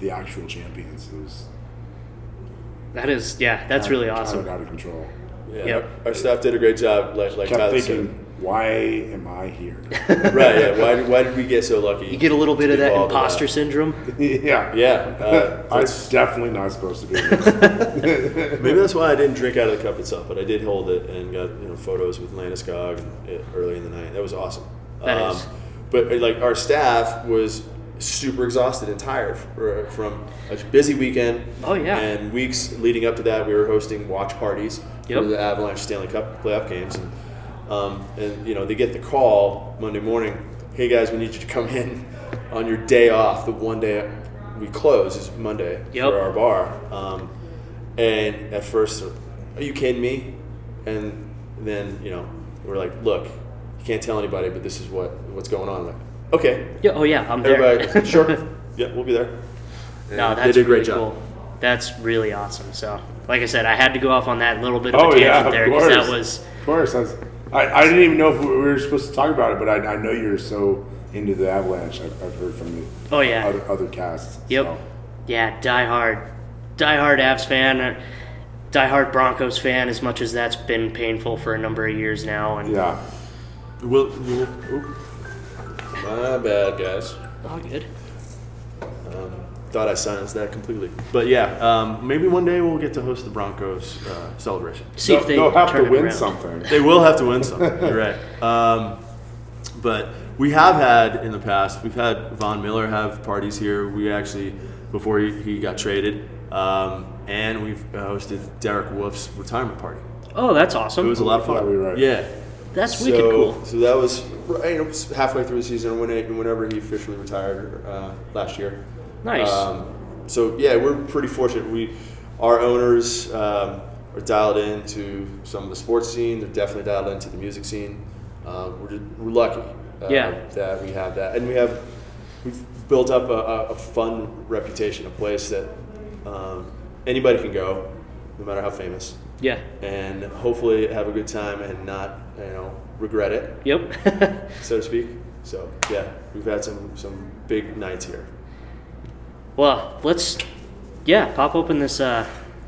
the actual champions. It was. That's really awesome. Out of control. Yeah. Yep. Our staff did a great job. Like kept thinking, why am I here? Right, yeah. Why did we get so lucky? You get a little bit of that imposter syndrome. Yeah. Yeah. I'm definitely not supposed to be here. Maybe that's why I didn't drink out of the cup itself, but I did hold it and got photos with Landeskog early in the night. That was awesome. That is. But our staff was super exhausted and tired from a busy weekend. Oh, yeah. And weeks leading up to that, we were hosting watch parties for the Avalanche Stanley Cup playoff games. And, they get the call Monday morning, hey guys, we need you to come in on your day off. The one day we close is Monday for our bar. And at first, are you kidding me? And then, we're like, look, you can't tell anybody, but this is what's going on. I'm like, okay. Yeah. Oh yeah, I'm there. Everybody, sure. Yeah, we'll be there. And no, that's they did a great job. Cool. That's really awesome. So, like I said, I had to go off on that little bit of a tangent there because that was. Of course. I didn't even know if we were supposed to talk about it, but I know you're so into the Avalanche. I've heard from the other casts. Yep. So. Yeah, die-hard Avs fan, die-hard Broncos fan, as much as that's been painful for a number of years now. And yeah. My bad, guys. All good. Thought I silenced that completely. But yeah, maybe one day we'll get to host the Broncos celebration. See if they'll have to win something. They will have to win something. You're right. But we have had in the past, we've had Von Miller have parties here. We actually, before he got traded, and we've hosted Derek Wolf's retirement party. Oh, that's awesome. It was a lot of fun. Yeah, right. Yeah. That's wicked cool. So that was halfway through the season whenever he officially retired last year. Nice. So yeah, we're pretty fortunate. Our owners are dialed into some of the sports scene. They're definitely dialed into the music scene. We're lucky that we have that, and we've built up a fun reputation, a place that anybody can go, no matter how famous. Yeah. And hopefully have a good time and not regret it. Yep. So to speak. So yeah, we've had some big nights here. Well, let's, pop open this.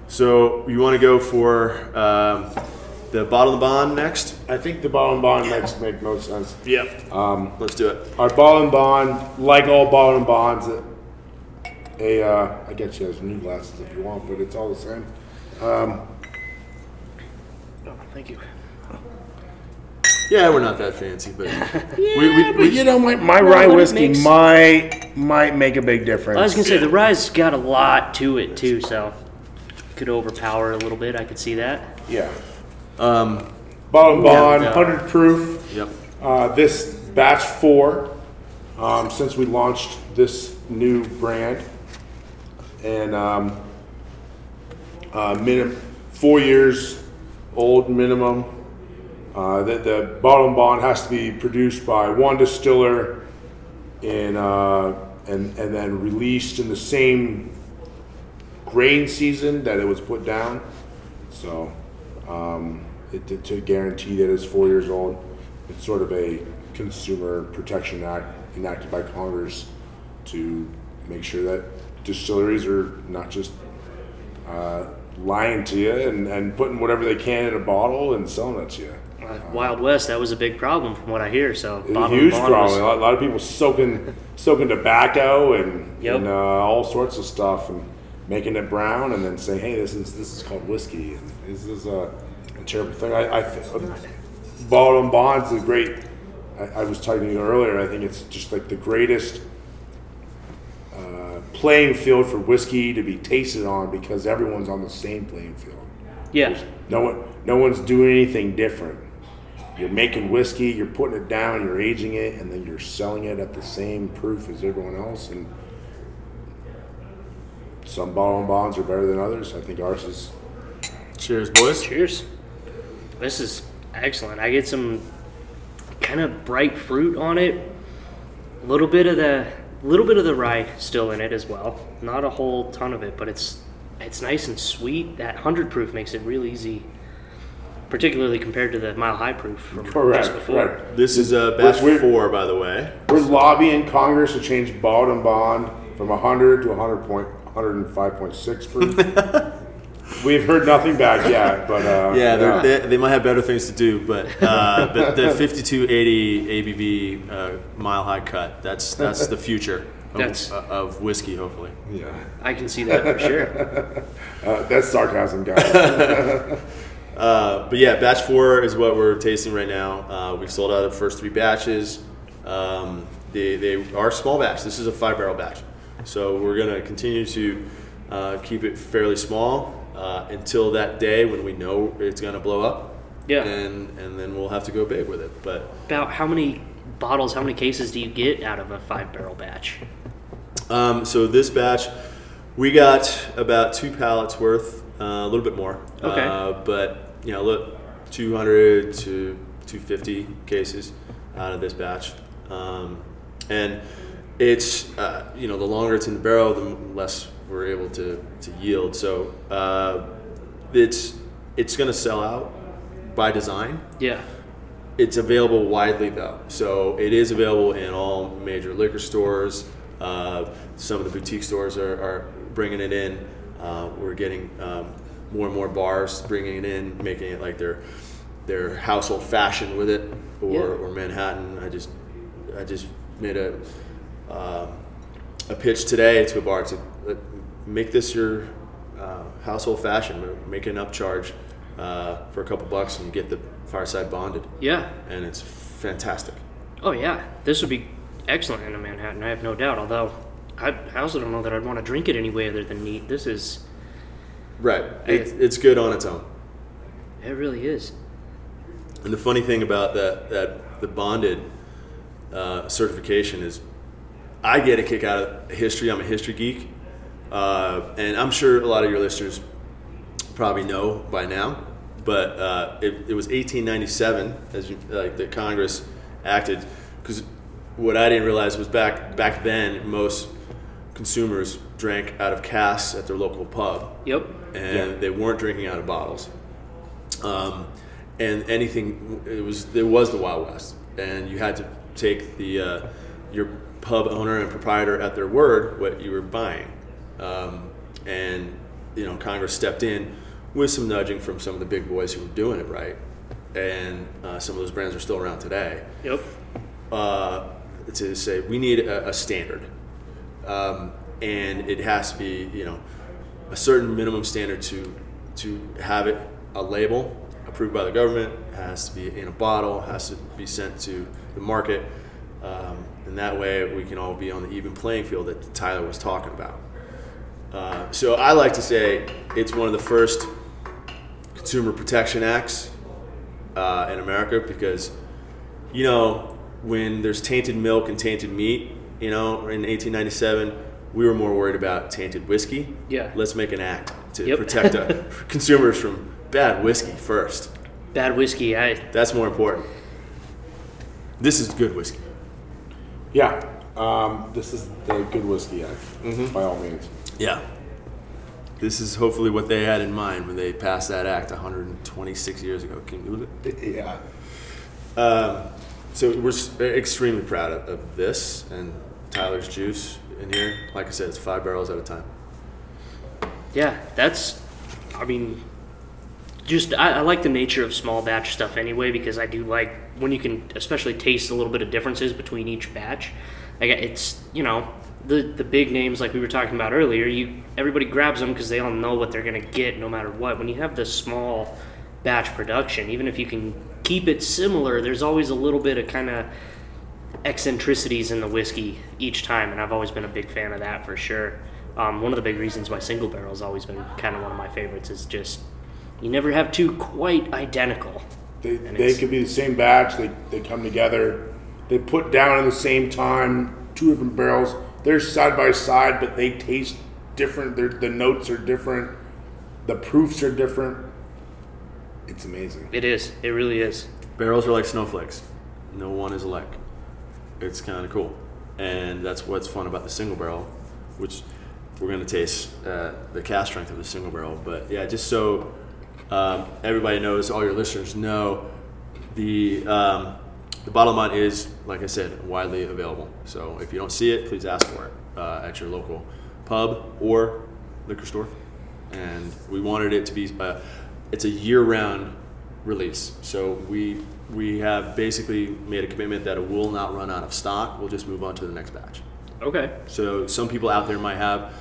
So you want to go for the bottle and bond next? I think the bottle and bond next makes most sense. Yep. Let's do it. Our bottle and bond, like all bottle and bonds, I guess you have new glasses if you want, but it's all the same. Oh, thank you. Yeah, we're not that fancy, but my rye whiskey might make a big difference. I was gonna say the rye's got a lot to it too, so it could overpower a little bit. I could see that. Yeah. Bottom bond, 100 proof. Yep. This batch 4, since we launched this new brand, and minimum 4 years old minimum. That the bottle and bond has to be produced by one distiller, and then released in the same grain season that it was put down. So, to guarantee that it's 4 years old, it's sort of a Consumer Protection Act enacted by Congress to make sure that distilleries are not just lying to you and putting whatever they can in a bottle and selling it to you. Wild West, that was a big problem from what I hear. So a huge problem. A lot of people soaking tobacco and all sorts of stuff and making it brown, and then saying, "Hey, this is called whiskey." And this is a terrible thing. Bottle and bond's a great. I was talking to you earlier. I think it's just like the greatest playing field for whiskey to be tasted on, because everyone's on the same playing field. Yeah. There's no one's doing anything different. You're making whiskey, you're putting it down, you're aging it, and then you're selling it at the same proof as everyone else. And some bottle and bonds are better than others. I think ours is. Cheers, boys. Cheers. This is excellent. I get some kind of bright fruit on it. A little bit of the rye still in it as well. Not a whole ton of it, but it's nice and sweet. That 100 proof makes it real easy, particularly compared to the Mile High proof from just before. Correct. This is a batch 4, by the way. We're lobbying Congress to change bottle and bond from 100 to 105.6 proof. We've heard nothing back yet, but they might have better things to do. But the 5280 ABV Mile High cut, that's the future. Of whiskey, hopefully. Yeah, I can see that for sure. That's sarcasm, guys. But yeah, batch 4 is what we're tasting right now. We've sold out of the first 3 batches. They are small batch. This is a 5-barrel batch, so we're gonna continue to keep it fairly small until that day when we know it's gonna blow up. Yeah, and then we'll have to go big with it. But about how many bottles, how many cases do you get out of a 5-barrel batch? So this batch, we got about 2 pallets worth, a little bit more. Okay. But, 200 to 250 cases out of this batch. And it's, the longer it's in the barrel, the less we're able to yield. So it's going to sell out by design. Yeah. It's available widely, though. So it is available in all major liquor stores. Some of the boutique stores are bringing it in. We're getting more and more bars bringing it in, making it like their household fashion with it, or Manhattan. I just made a pitch today to a bar to make this your household fashion. Make an upcharge for a couple bucks, and you get the Fireside bonded. Yeah. And it's fantastic. Oh, yeah. This would be excellent in a Manhattan, I have no doubt. Although, I also don't know that I'd want to drink it any way other than neat. This is... Right. It's good on its own. It really is. And the funny thing about that the bonded certification is I get a kick out of history. I'm a history geek. And I'm sure a lot of your listeners probably know by now. But it was 1897 that Congress acted, because what I didn't realize was back then most consumers drank out of casks at their local pub. Yep. And they weren't drinking out of bottles. And anything it was the Wild West, and you had to take your pub owner and proprietor at their word what you were buying. And, you know, Congress stepped in with some nudging from some of the big boys who were doing it right. And some of those brands are still around today. Yep. To say we need a standard. And it has to be, you know, a certain minimum standard to have it, a label approved by the government, has to be in a bottle, has to be sent to the market. And that way we can all be on the even playing field that Tyler was talking about. So I like to say it's one of the first consumer protection acts in America, because, you know, when there's tainted milk and tainted meat, you know, in 1897, we were more worried about tainted whiskey. Yeah. Let's make an act to protect consumers from bad whiskey first. Bad whiskey, that's more important. This is good whiskey. Yeah. This is the good whiskey act, by all means. Yeah. This is hopefully what they had in mind when they passed that act 126 years ago. Can you believe it? Yeah. So we're extremely proud of this and Tyler's juice in here. Like I said, it's 5 barrels at a time. Yeah, that's, I mean, just I like the nature of small batch stuff anyway, because I do like when you can especially taste a little bit of differences between each batch. Like, it's, you know, the big names like we were talking about earlier, everybody grabs them because they all know what they're going to get no matter what. When you have the small batch production, even if you can keep it similar, there's always a little bit of kind of eccentricities in the whiskey each time, and I've always been a big fan of that for sure. One of the big reasons why single barrel's always been kind of one of my favorites is just you never have two quite identical. They could be the same batch, they come together, they put down at the same time, two different barrels. They're side by side, but they taste different. The notes are different. The proofs are different. It's amazing. It is. It really is. Barrels are like snowflakes. No one is alike. It's kind of cool. And that's what's fun about the single barrel, which we're going to taste the cast strength of the single barrel. But yeah, just so everybody knows, all your listeners know, the bottle amount is, like I said, widely available. So if you don't see it, please ask for it at your local pub or liquor store. And we wanted it to be, it's a year-round release. So we have basically made a commitment that it will not run out of stock. We'll just move on to the next batch. Okay. So some people out there might have,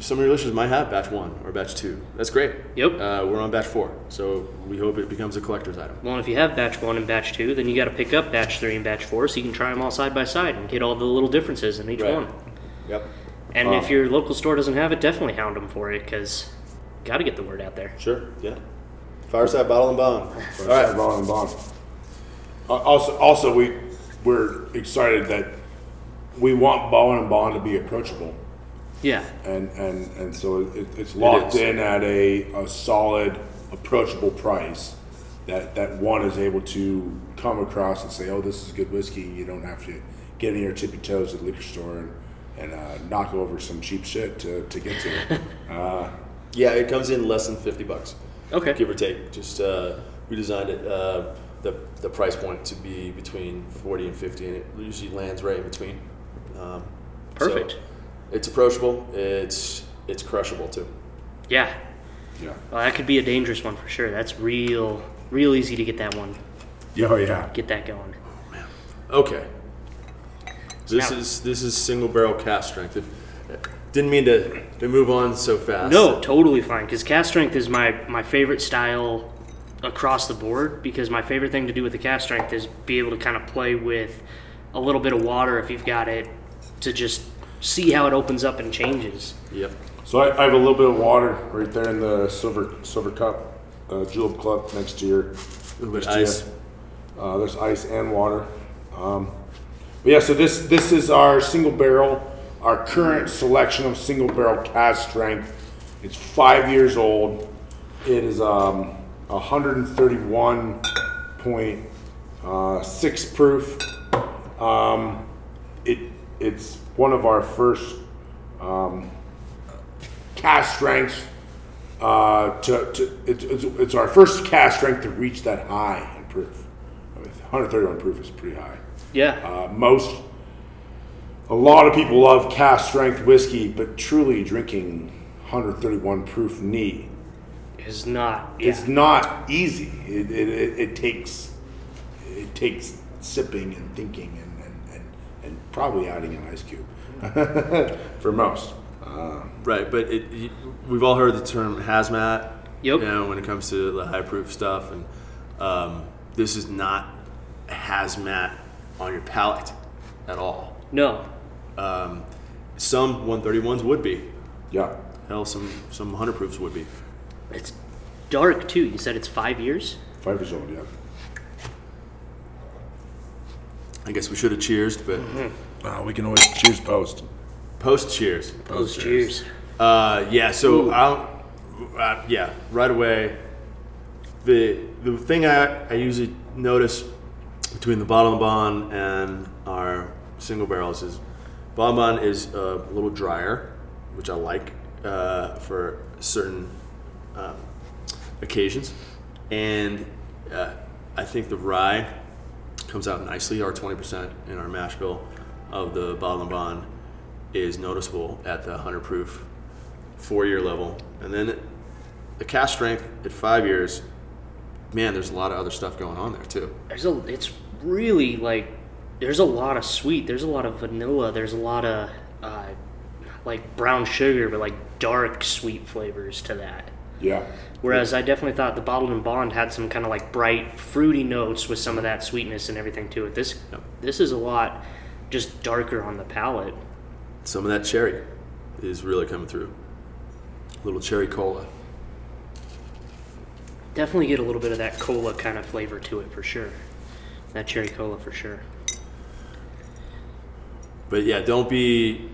some of your listeners might have batch 1 or batch 2. That's great. Yep. We're on batch 4, so we hope it becomes a collector's item. Well, and if you have batch 1 and batch 2, then you got to pick up batch 3 and batch 4 so you can try them all side by side and get all the little differences in each one. Yep. And if your local store doesn't have it, definitely hound them for it, because got to get the word out there. Sure. Yeah. Fireside bottle and bond. Fireside bottle and bond. Also, we're excited that we want bottle and bond to be approachable. Yeah, and so it's locked in at a solid, approachable price that one is able to come across and say, oh, this is good whiskey. You don't have to get in your tippy toes at the liquor store and knock over some cheap shit to get to it. Yeah, it comes in less than $50. Okay, give or take. Just we designed it the price point to be between 40 and 50, and it usually lands right in between. Perfect. So, it's approachable. It's crushable too. Yeah. Yeah. Well, that could be a dangerous one for sure. That's real easy to get that one. Oh yeah. Get that going. Oh man. Okay. This is single barrel cast strength. Didn't mean to move on so fast. No, totally fine. Because cast strength is my favorite style across the board. Because my favorite thing to do with the cast strength is be able to kind of play with a little bit of water if you've got it to just see how it opens up and changes. Yep. So I have a little bit of water right there in the silver cup, julep club next to your. A little bit of ice. There's ice and water. But yeah, so this is our single barrel, our current selection of single barrel cast strength. It's 5 years old. It is 131.6 proof. It's one of our first cast strengths. It's our first cast strength to reach that high in proof. I mean, 131 proof is pretty high. Yeah. Most a lot of people love cask strength whiskey, but truly drinking 131 proof neat is not. Yeah. It's not easy. It takes sipping and thinking and probably adding an ice cube for most. Right, but we've all heard the term hazmat. Yep. You know, when it comes to the high proof stuff, and this is not hazmat on your palate at all. No. Some 131s would be. Yeah. Hell, some 100 proofs would be. It's dark too. You said it's 5 years? 5 years old, yeah. I guess we should have cheersed, but we can always cheers post. Post cheers. Post cheers. Yeah. So right away. The thing I usually notice between the Bonbon and our single barrels is Bonbon is a little drier, which I like for certain occasions, and I think the rye comes out nicely. Our 20% in our mash bill of the Bonbon is noticeable at the 100 proof 4 year level, and then the cask strength at 5 years. Man, there's a lot of other stuff going on there too. It's really like there's a lot of sweet, there's a lot of vanilla, there's a lot of like brown sugar, but like dark sweet flavors to that. Yeah. Whereas I definitely thought the Bottled and Bond had some kind of like bright fruity notes with some of that sweetness and everything to it. This is a lot just darker on the palate. Some of that cherry is really coming through. A little cherry cola. Definitely get a little bit of that cola kind of flavor to it for sure. That cherry cola for sure. But yeah, don't be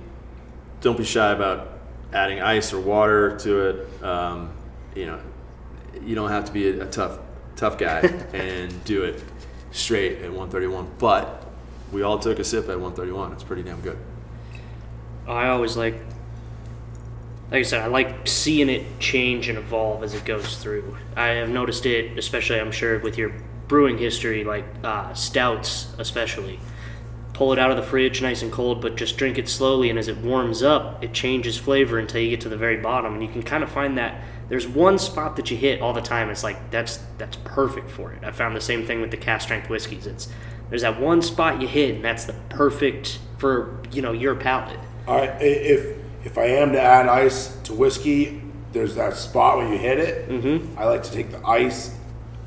shy about adding ice or water to it. You know, you don't have to be a tough guy and do it straight at 131. But we all took a sip at 131. It's pretty damn good. I always like I said, I like seeing it change and evolve as it goes through. I have noticed it, especially I'm sure with your brewing history, like stouts especially. Pull it out of the fridge nice and cold, but just drink it slowly, and as it warms up, it changes flavor until you get to the very bottom, and you can kind of find that there's one spot that you hit all the time. It's like that's perfect for it. I found the same thing with the cask strength whiskeys. There's that one spot you hit, and that's the perfect for, you know, your palate. All right, if I am to add ice to whiskey, there's that spot where you hit it. Mm-hmm. I like to take the ice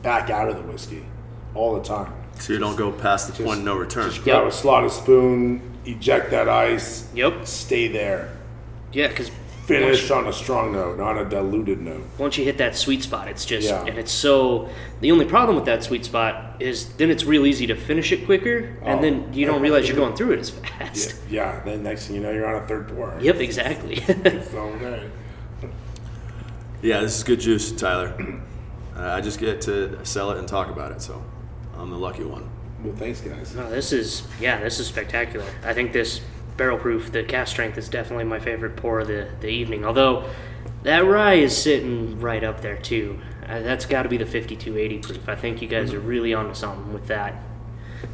back out of the whiskey all the time. So you don't go past the point of no return. Just grab a slotted spoon, eject that ice, stay there. Yeah, because... Finish on a strong note, not a diluted note. Once you hit that sweet spot, it's just... Yeah. And it's so... The only problem with that sweet spot is then it's real easy to finish it quicker, and then you don't realize you're going through it as fast. Yeah, then next thing you know, you're on a third pour. Yep, exactly. It's all good. Yeah, this is good juice, Tyler. I just get to sell it and talk about it, so... I'm the lucky one. Well, thanks, guys. No, this is spectacular. I think this barrel proof, the cask strength, is definitely my favorite pour of the evening. Although that rye is sitting right up there too. That's got to be the 5280 proof. I think you guys are really onto something with that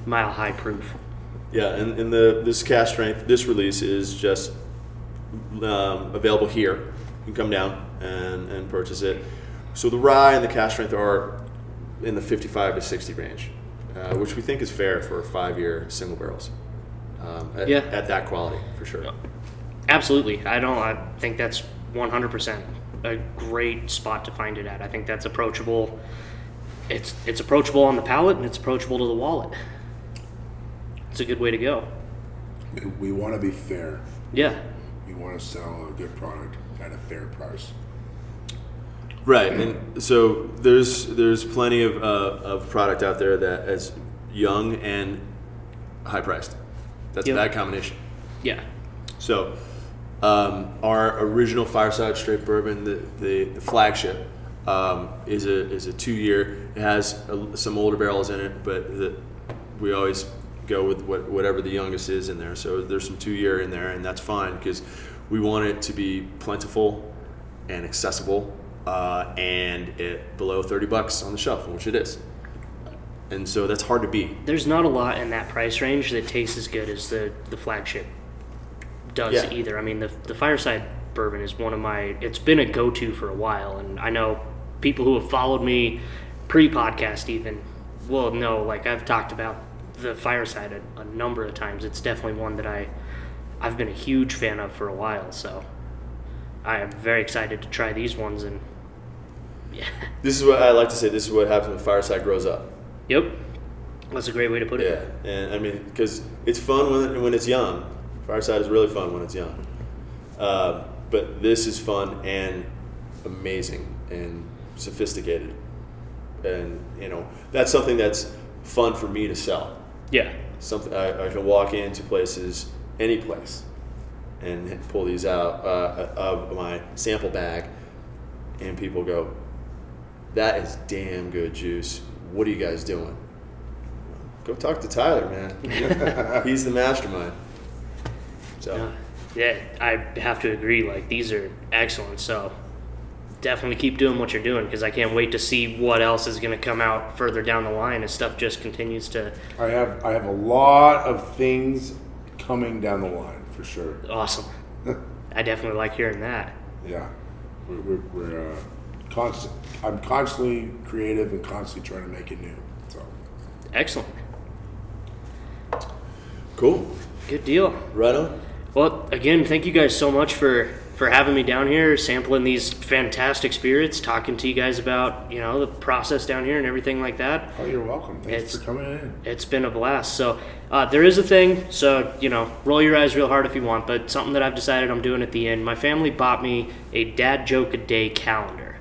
Mile High proof. Yeah, and this cask strength, this release is just available here. You can come down and purchase it. So the rye and the cask strength are in the 55 to 60 range, which we think is fair for 5 year single barrels at that quality for sure. Absolutely. I think that's 100% a great spot to find it at. I think that's approachable. It's approachable on the palate and it's approachable to the wallet. It's a good way to go. We want to be fair. Yeah. We want to sell a good product at a fair price. Right, and so there's plenty of product out there that is young and high priced. That's a bad combination. Yeah. So our original Fireside straight bourbon, the flagship, is a 2 year. It has some older barrels in it, but we always go with whatever the youngest is in there. So there's some 2 year in there, and that's fine because we want it to be plentiful and accessible. And it below $30 on the shelf, which it is, and so that's hard to beat. There's not a lot in that price range that tastes as good as the flagship does either. I mean, the Fireside bourbon is one of my... It's been a go-to for a while, and I know people who have followed me pre-podcast even will know, like, I've talked about the Fireside a number of times. It's definitely one that I've been a huge fan of for a while, so I am very excited to try these ones, and yeah. This is what I like to say. This is what happens when Fireside grows up. Yep. That's a great way to put it. Yeah, and I mean, because it's fun when it's young. Fireside is really fun when it's young. But this is fun and amazing and sophisticated. And, you know, that's something that's fun for me to sell. Yeah. Something I can walk into places, any place, and pull these out of my sample bag, and people go, that is damn good juice. What are you guys doing? Go talk to Tyler, man. He's the mastermind. So, yeah, I have to agree. Like, these are excellent. So, definitely keep doing what you're doing, because I can't wait to see what else is going to come out further down the line as stuff just continues to. I have a lot of things coming down the line for sure. Awesome. I definitely like hearing that. Yeah, we're constant. I'm constantly creative and constantly trying to make it new. So, excellent. Cool. Good deal. Right on. Well, again, thank you guys so much for having me down here, sampling these fantastic spirits, talking to you guys about, you know, the process down here and everything like that. Oh, you're welcome. Thanks for coming in. It's been a blast. So there is a thing, so, you know, roll your eyes real hard if you want, but something that I've decided I'm doing at the end. My family bought me a dad joke a day calendar.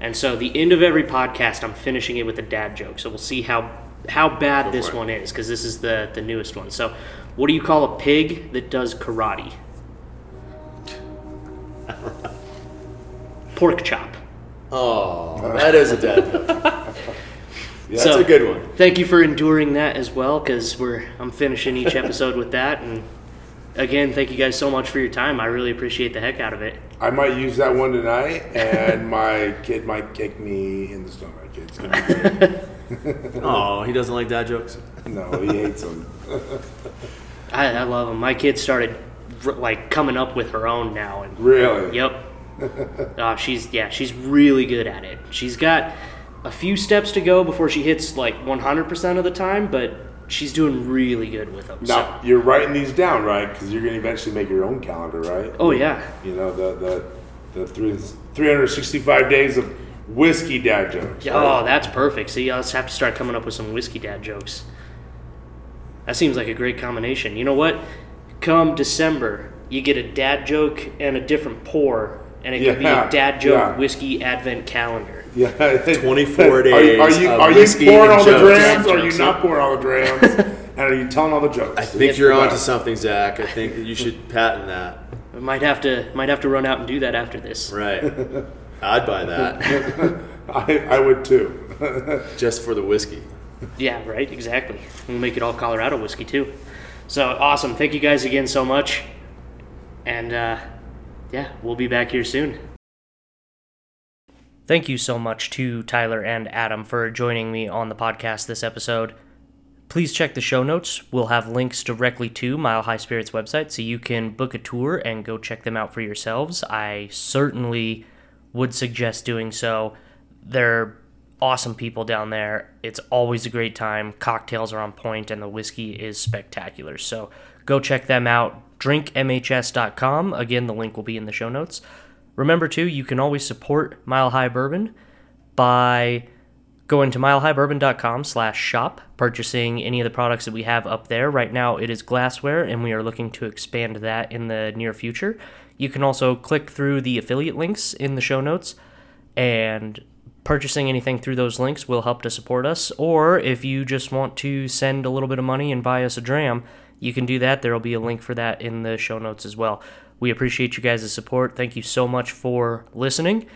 And so the end of every podcast, I'm finishing it with a dad joke. So we'll see how bad this one is, because this is the newest one. So, what do you call a pig that does karate? Pork chop. Oh, that is a dad joke. Yeah, that's a good one. Thank you for enduring that as well, because I'm finishing each episode with that. And again, thank you guys so much for your time. I really appreciate the heck out of it. I might use that one tonight, and my kid might kick me in the stomach. It's going to be good. Oh, he doesn't like dad jokes? No, he hates them. I love them. My kid started coming up with her own now. And, really? Yep. She's really good at it. She's got a few steps to go before she hits 100% of the time, but she's doing really good with them. Now, you're writing these down, right? Because you're going to eventually make your own calendar, right? Oh, yeah. You know, the 365 days of whiskey dad jokes. Oh, right? That's perfect. See, I'll just have to start coming up with some whiskey dad jokes. That seems like a great combination. You know what? Come December, you get a dad joke and a different pour, and it could be a dad joke whiskey advent calendar. Yeah, 24 days. Are you pouring all the drams? Or are you not pouring all the drams? And are you telling all the jokes? I think you're onto something, Zach. I think that you should patent that. I might have to run out and do that after this. Right. I'd buy that. I would too. Just for the whiskey. Yeah, right, exactly. We'll make it all Colorado whiskey too. So, awesome. Thank you guys again so much. And, we'll be back here soon. Thank you so much to Tyler and Adam for joining me on the podcast this episode. Please check the show notes. We'll have links directly to Mile High Spirits website, so you can book a tour and go check them out for yourselves. I certainly would suggest doing so. They're awesome people down there. It's always a great time. Cocktails are on point, and the whiskey is spectacular. So go check them out. DrinkMHS.com. Again, the link will be in the show notes. Remember, too, you can always support Mile High Bourbon by going to milehighbourbon.com/shop, purchasing any of the products that we have up there. Right now, it is glassware, and we are looking to expand that in the near future. You can also click through the affiliate links in the show notes, and purchasing anything through those links will help to support us. Or if you just want to send a little bit of money and buy us a dram, you can do that. There will be a link for that in the show notes as well. We appreciate you guys' support. Thank you so much for listening.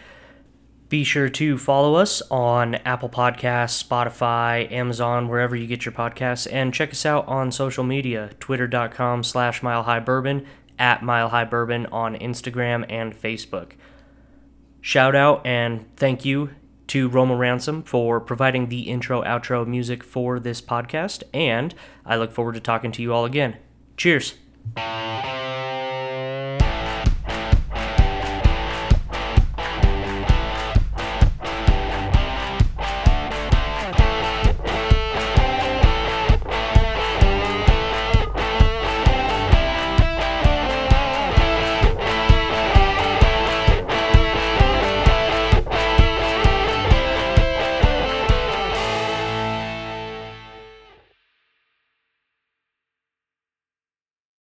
Be sure to follow us on Apple Podcasts, Spotify, Amazon, wherever you get your podcasts. And check us out on social media, twitter.com/milehighbourbon. At Mile High Bourbon on Instagram and Facebook. Shout out and thank you to Roma Ransom for providing the intro-outro music for this podcast, and I look forward to talking to you all again. Cheers!